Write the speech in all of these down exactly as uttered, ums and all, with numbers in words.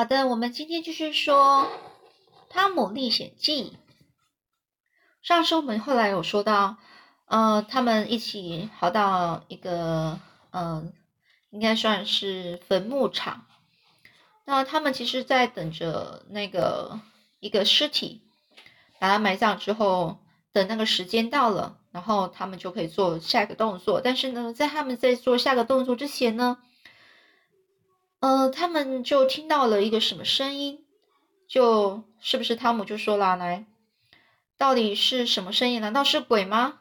好的，我们今天就是说《汤姆历险记》。上次我们后来有说到，呃，他们一起跑到一个，嗯、呃，应该算是坟墓场。那他们其实在等着那个一个尸体，把它埋葬之后，等那个时间到了，然后他们就可以做下一个动作。但是呢，在他们在做下个动作之前呢，呃，他们就听到了一个什么声音，就是不是汤姆就说了，来，到底是什么声音？难道是鬼吗？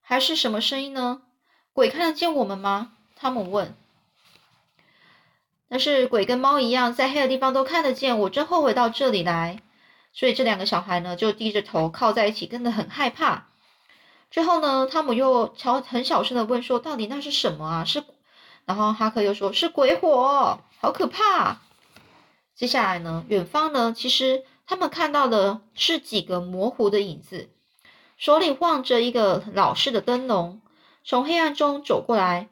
还是什么声音呢？鬼看得见我们吗？汤姆问。但是鬼跟猫一样，在黑的地方都看得见，我真后悔到这里来。所以这两个小孩呢，就低着头靠在一起，跟得很害怕。最后呢，汤姆又悄很小声的问说，到底那是什么啊？是然后哈克又说，是鬼火，好可怕。接下来呢，远方呢，其实他们看到的是几个模糊的影子，手里晃着一个老式的灯笼，从黑暗中走过来。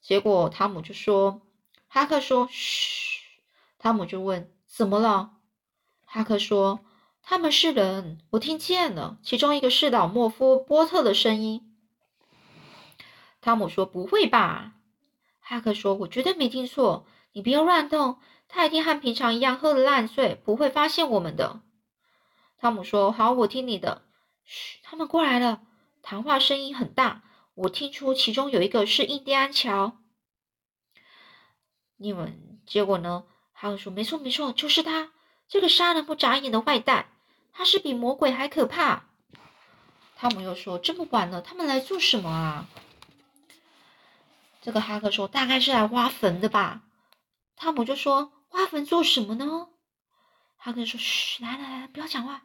结果汤姆就说，哈克说，嘘。汤姆就问，怎么了？哈克说，他们是人，我听见了，其中一个是老莫夫波特的声音。汤姆说，不会吧？哈克说，我绝对没听错，你不要乱动，他一定和平常一样喝得烂醉，不会发现我们的。汤姆说，好，我听你的。嘘，他们过来了，谈话声音很大，我听出其中有一个是印第安乔。你们结果呢？哈克说，没错没错，就是他，这个杀人不眨眼的坏蛋，他是比魔鬼还可怕。汤姆又说，这么晚了，他们来做什么啊？这个哈克说，大概是来挖坟的吧。汤姆就说，挖坟做什么呢？哈克说，嘘，来来来，不要讲话。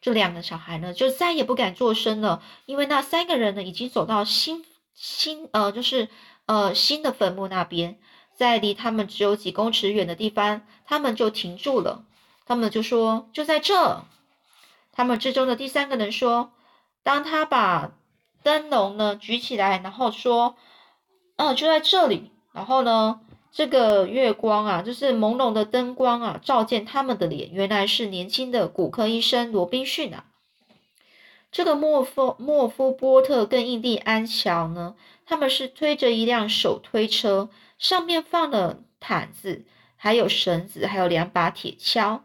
这两个小孩呢，就再也不敢作声了，因为那三个人呢，已经走到新新呃，就是呃新的坟墓那边，在离他们只有几公尺远的地方，他们就停住了。他们就说，就在这。他们之中的第三个人说，当他把灯笼呢举起来，然后说，嗯，就在这里。然后呢，这个月光啊，就是朦胧的灯光啊，照见他们的脸，原来是年轻的骨科医生罗宾逊啊。这个莫夫莫夫波特跟印第安乔呢，他们是推着一辆手推车，上面放了毯子，还有绳子，还有两把铁锹。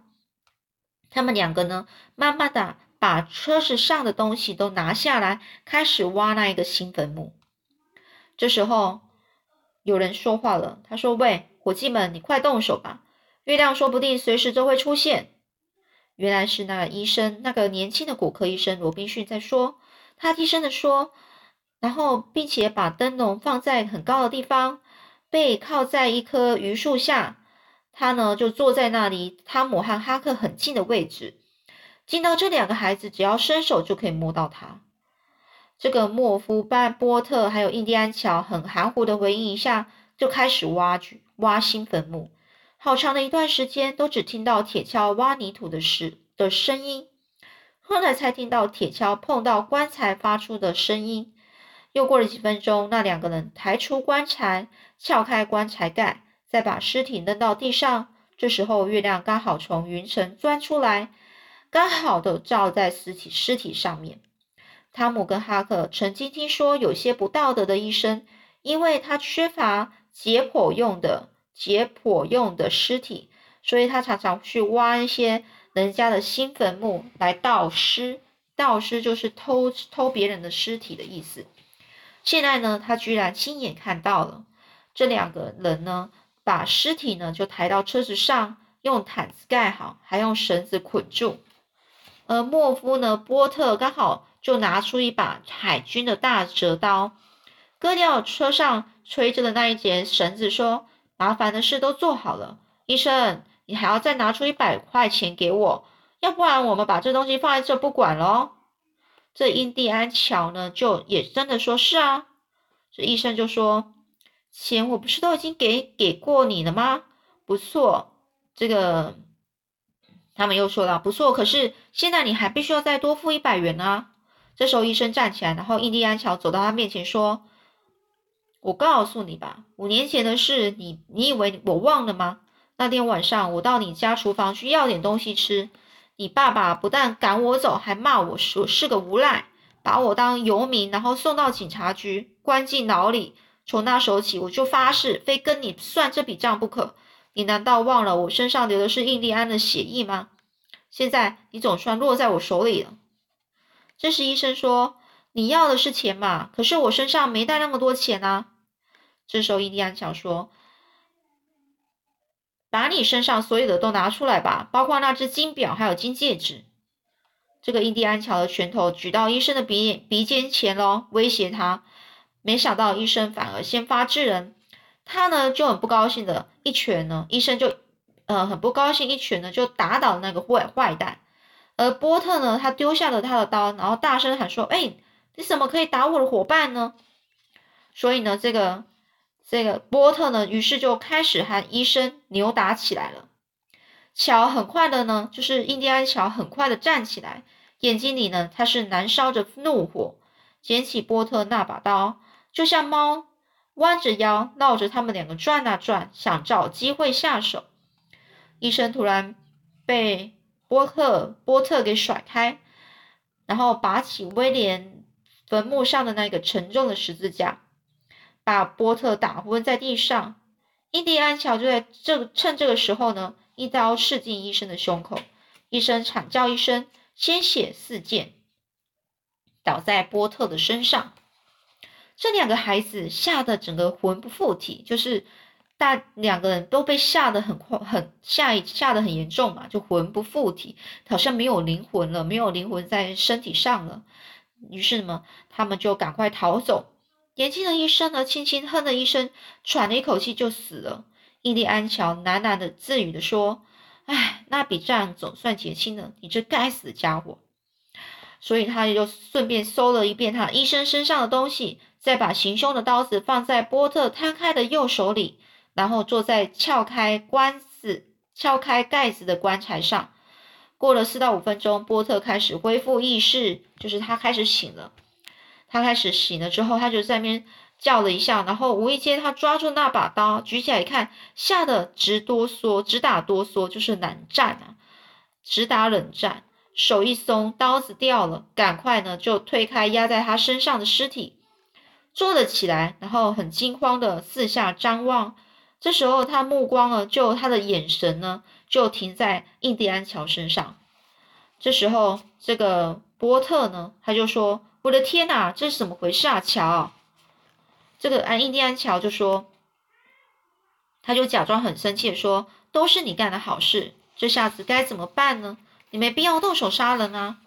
他们两个呢，慢慢的把车子上的东西都拿下来，开始挖那一个新坟墓。这时候有人说话了，他说，喂，伙计们，你快动手吧，月亮说不定随时都会出现。原来是那个医生，那个年轻的骨科医生罗宾逊在说，他低声的说，然后并且把灯笼放在很高的地方，背靠在一棵榆树下。他呢就坐在那里，汤姆和哈克很近的位置，近到这两个孩子只要伸手就可以摸到他。这个莫夫班波特还有印第安乔很含糊的回应一下，就开始挖掘挖新坟墓。好长的一段时间都只听到铁锹挖泥土的时的声音，后来才听到铁锹碰到棺材发出的声音。又过了几分钟，那两个人抬出棺材，撬开棺材盖，再把尸体扔到地上。这时候月亮刚好从云层钻出来，刚好的照在尸体尸体上面。汤姆跟哈克曾经听说有些不道德的医生，因为他缺乏解剖用的解剖用的尸体，所以他常常去挖一些人家的新坟墓来盗尸。盗尸就是偷偷别人的尸体的意思。现在呢，他居然亲眼看到了这两个人呢，把尸体呢就抬到车子上，用毯子盖好，还用绳子捆住。而莫夫呢，波特刚好就拿出一把海军的大折刀，割掉车上垂着的那一截绳子，说，麻烦的事都做好了，医生，你还要再拿出一百块钱给我，要不然我们把这东西放在这不管咯。这印第安乔呢就也真的说，是啊。这医生就说，钱我不是都已经给给过你了吗？不错，这个他们又说了，不错，可是现在你还必须要再多付一百元啊。这时候医生站起来，然后印第安乔走到他面前说，我告诉你吧，五年前的事，你你以为我忘了吗？那天晚上我到你家厨房去要点东西吃，你爸爸不但赶我走，还骂我是我是个无赖，把我当游民，然后送到警察局关进牢里。从那时候起，我就发誓非跟你算这笔账不可。你难道忘了我身上流的是印第安的血液吗？现在你总算落在我手里了。这时医生说，你要的是钱嘛，可是我身上没带那么多钱啊。这时候印第安乔说，把你身上所有的都拿出来吧，包括那只金表还有金戒指。这个印第安乔的拳头举到医生的 鼻, 鼻尖前咯，威胁他。没想到医生反而先发制人，他呢就很不高兴的一拳呢，医生就呃很不高兴一拳呢就打倒那个坏坏蛋。而波特呢，他丢下了他的刀，然后大声喊说：“哎，你怎么可以打我的伙伴呢？”所以呢，这个这个波特呢，于是就开始和医生扭打起来了。乔很快的呢，就是印第安乔很快的站起来，眼睛里呢，他是燃烧着怒火，捡起波特那把刀，就像猫弯着腰绕着他们两个转啊转，想找机会下手。医生突然被波特波特给甩开，然后拔起威廉坟墓上的那个沉重的十字架，把波特打昏在地上。印第安乔就在这趁这个时候呢，一刀刺进医生的胸口，医生惨叫一声，鲜血四溅，倒在波特的身上。这两个孩子吓得整个魂不附体，就是大两个人都被吓得很很吓吓得很严重嘛，就魂不附体，好像没有灵魂了，没有灵魂在身体上了。于是呢，他们就赶快逃走。年轻的医生呢，轻轻哼了一声，喘了一口气就死了。印第安乔喃喃的自语的说：“哎，那笔账总算结清了，你这该死的家伙。”所以他就顺便搜了一遍他医生身上的东西，再把行凶的刀子放在波特摊开的右手里，然后坐在撬开棺子、撬开盖子的棺材上。过了四到五分钟，波特开始恢复意识，就是他开始醒了。他开始醒了之后，他就在那边叫了一下，然后无意间他抓住那把刀，举起来一看，吓得直哆嗦，直打哆嗦，就是冷战啊，直打冷战。手一松，刀子掉了，赶快呢就推开压在他身上的尸体，坐了起来，然后很惊慌的四下张望。这时候他目光呢，就他的眼神呢就停在印第安乔身上。这时候这个波特呢，他就说：“我的天哪，这是怎么回事啊，乔？”这个印第安乔就说，他就假装很生气的说：“都是你干的好事，这下子该怎么办呢？你没必要动手杀人啊。”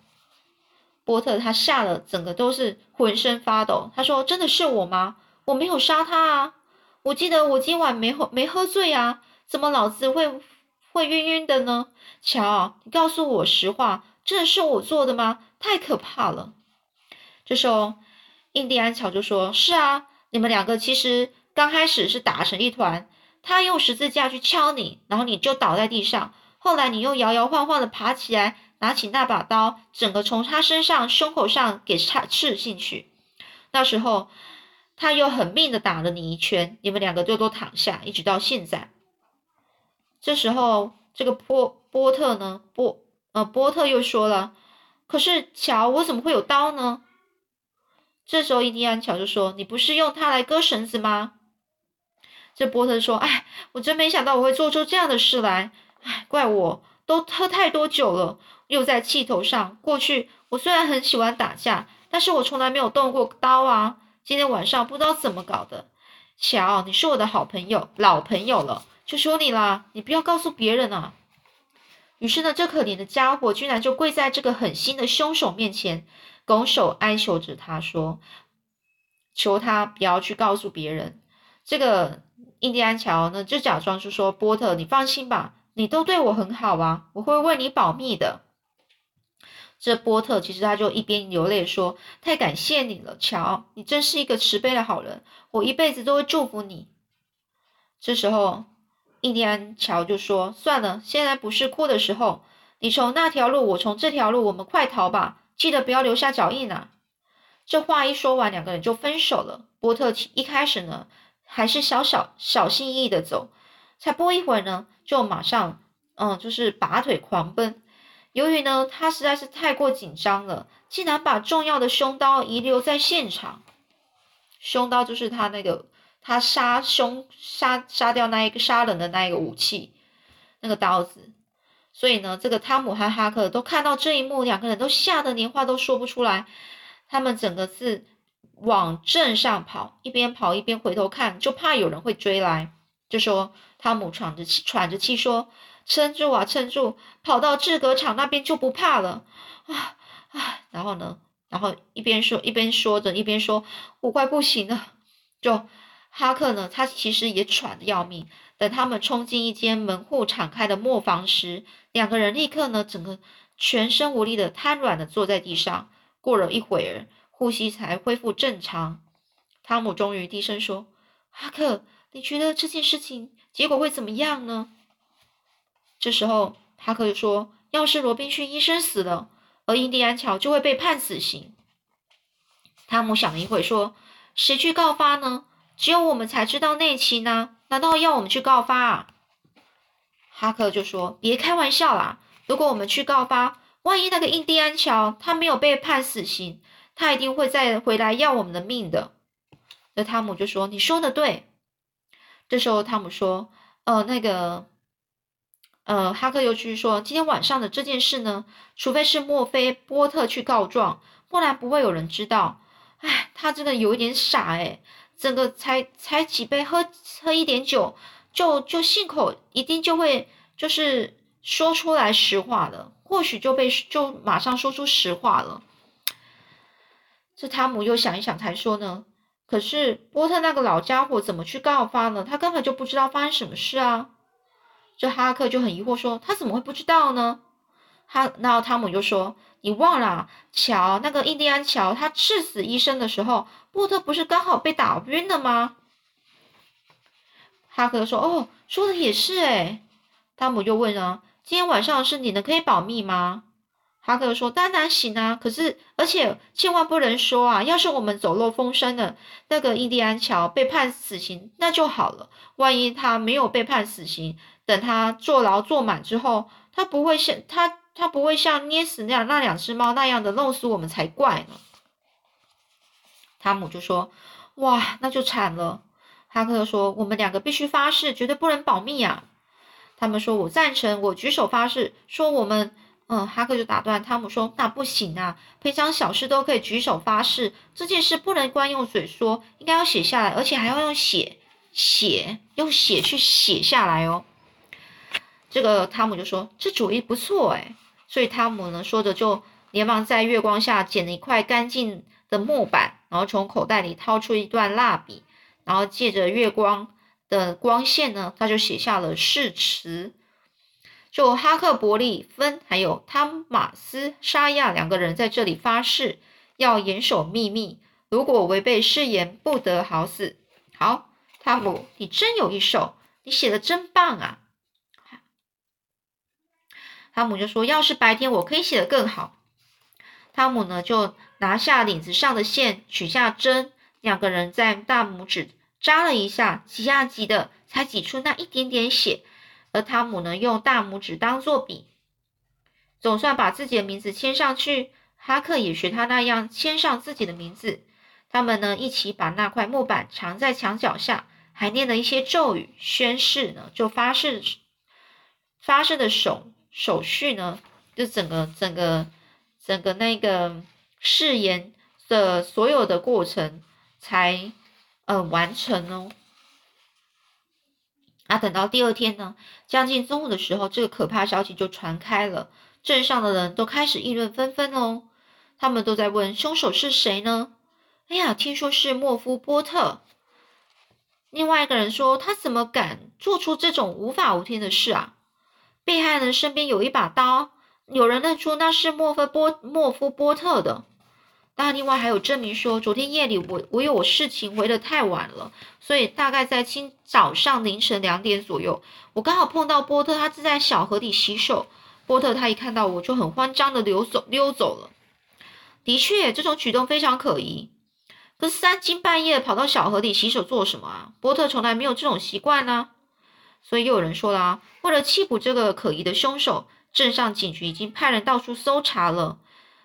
波特他吓得整个都是浑身发抖，他说：“真的是我吗？我没有杀他啊，我记得我今晚没喝没喝醉啊，怎么老子会会晕晕的呢？乔，你告诉我实话，真的是我做的吗？太可怕了。”这时候印第安乔就说：“是啊，你们两个其实刚开始是打成一团，他用十字架去敲你，然后你就倒在地上，后来你又摇摇晃晃的爬起来，拿起那把刀，整个从他身上胸口上给刺进去。那时候他又狠命的打了你一圈，你们两个就都躺下，一直到现在。”这时候这个波波特呢波呃波特又说了：“可是乔，我怎么会有刀呢？”这时候印第安乔就说：“你不是用它来割绳子吗？”这波特说：“哎，我真没想到我会做出这样的事来，唉，怪我都喝太多酒了，又在气头上。过去我虽然很喜欢打架，但是我从来没有动过刀啊。今天晚上不知道怎么搞的。乔，你是我的好朋友，老朋友了，求求你啦，你不要告诉别人啊。”于是呢，这可怜的家伙居然就跪在这个狠心的凶手面前，拱手哀求着他说，求他不要去告诉别人。这个印第安乔呢，就假装就说：“波特，你放心吧，你都对我很好啊，我会为你保密的。”这波特其实他就一边流泪说：“太感谢你了，乔，你真是一个慈悲的好人，我一辈子都会祝福你。”这时候印第安乔就说：“算了，现在不是哭的时候，你从那条路，我从这条路，我们快逃吧，记得不要留下脚印啊。”这话一说完，两个人就分手了。波特一开始呢还是小小小心翼翼的走，才不一会儿呢，就马上嗯，就是拔腿狂奔。由于呢，他实在是太过紧张了，竟然把重要的凶刀遗留在现场。凶刀就是他那个他杀凶杀杀掉那一个杀人的那一个武器，那个刀子。所以呢，这个汤姆和哈克都看到这一幕，两个人都吓得连话都说不出来。他们整个是往镇上跑，一边跑一边回头看，就怕有人会追来。这时候汤姆喘着气喘着气说，撑住啊撑住，跑到制革厂那边就不怕了啊啊！然后呢然后一边说一边说着一边说我快不行了。就哈克呢，他其实也喘得要命。等他们冲进一间门户敞开的磨坊时，两个人立刻呢整个全身无力的瘫软的坐在地上。过了一会儿，呼吸才恢复正常。汤姆终于低声说，哈克，你觉得这件事情结果会怎么样呢？这时候哈克说，要是罗宾逊医生死了，而印第安乔就会被判死刑。汤姆想了一会说，谁去告发呢？只有我们才知道内情呢，难道要我们去告发啊？哈克就说，别开玩笑啦，如果我们去告发，万一那个印第安乔他没有被判死刑，他一定会再回来要我们的命的。那汤姆就说，你说的对。这时候汤姆说，呃那个呃哈克又继续说，今天晚上的这件事呢，除非是墨菲波特去告状，不然不会有人知道。哎，他真的有一点傻诶，整个才才几杯喝喝一点酒就就信口一定就会就是说出来实话了，或许就被就马上说出实话了。这汤姆又想一想才说呢，可是波特那个老家伙怎么去告发呢？他根本就不知道发生什么事啊。这哈克就很疑惑说，他怎么会不知道呢？哈，然后汤姆就说，你忘了啊，乔那个印第安乔他刺死医生的时候，波特不是刚好被打晕了吗？哈克说，哦，说的也是诶。汤姆就问啊，今天晚上的事你能可以保密吗？哈克说，当然行啊，可是而且千万不能说啊，要是我们走漏风声了，那个印第安乔被判死刑那就好了，万一他没有被判死刑，等他坐牢坐满之后，他不会像他他不会像捏死那样那两只猫那样的弄死我们才怪呢。汤姆就说，哇，那就惨了。哈克说，我们两个必须发誓绝对不能保密啊。他们说，我赞成，我举手发誓说我们嗯，哈克就打断汤姆说，那不行啊，平常小事都可以举手发誓，这件事不能光用嘴说，应该要写下来，而且还要用血写用血去写下来哦。这个汤姆就说，这主意不错诶。所以汤姆呢说着就连忙在月光下捡了一块干净的木板，然后从口袋里掏出一段蜡笔，然后借着月光的光线呢，他就写下了誓词。就哈克伯利芬还有汤马斯沙亚两个人在这里发誓要严守秘密，如果违背誓言不得好死。好，汤姆，你真有一手，你写的真棒啊。汤姆就说，要是白天我可以写得更好。汤姆呢就拿下领子上的线，取下针，两个人在大拇指扎了一下，挤啊挤的才挤出那一点点血。而汤姆呢用大拇指当作笔，总算把自己的名字签上去。哈克也学他那样签上自己的名字。他们呢一起把那块木板藏在墙角下，还念了一些咒语宣誓呢，就发誓发誓的手手续呢，就整个整个整个那个誓言的所有的过程才呃完成哦。那、啊、等到第二天呢，将近中午的时候，这个可怕消息就传开了，镇上的人都开始议论纷纷哦。他们都在问凶手是谁呢？哎呀，听说是莫夫波特。另外一个人说，他怎么敢做出这种无法无天的事啊？被害人身边有一把刀，有人认出那是莫夫波莫夫波特的。那另外还有证明说，昨天夜里我我有我事情回得太晚了，所以大概在今早上凌晨两点左右，我刚好碰到波特，他正在小河里洗手。波特他一看到我就很慌张的溜走溜走了。的确，这种举动非常可疑。可是三更半夜跑到小河里洗手做什么啊？波特从来没有这种习惯啊。所以又有人说啦，为了缉捕这个可疑的凶手，镇上警局已经派人到处搜查了，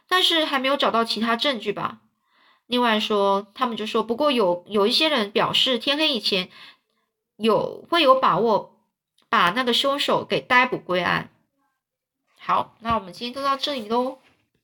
但是还没有找到其他证据吧。另外说，他们就说，不过有有一些人表示，天黑以前有会有把握把那个凶手给逮捕归案。好，那我们今天就到这里喽。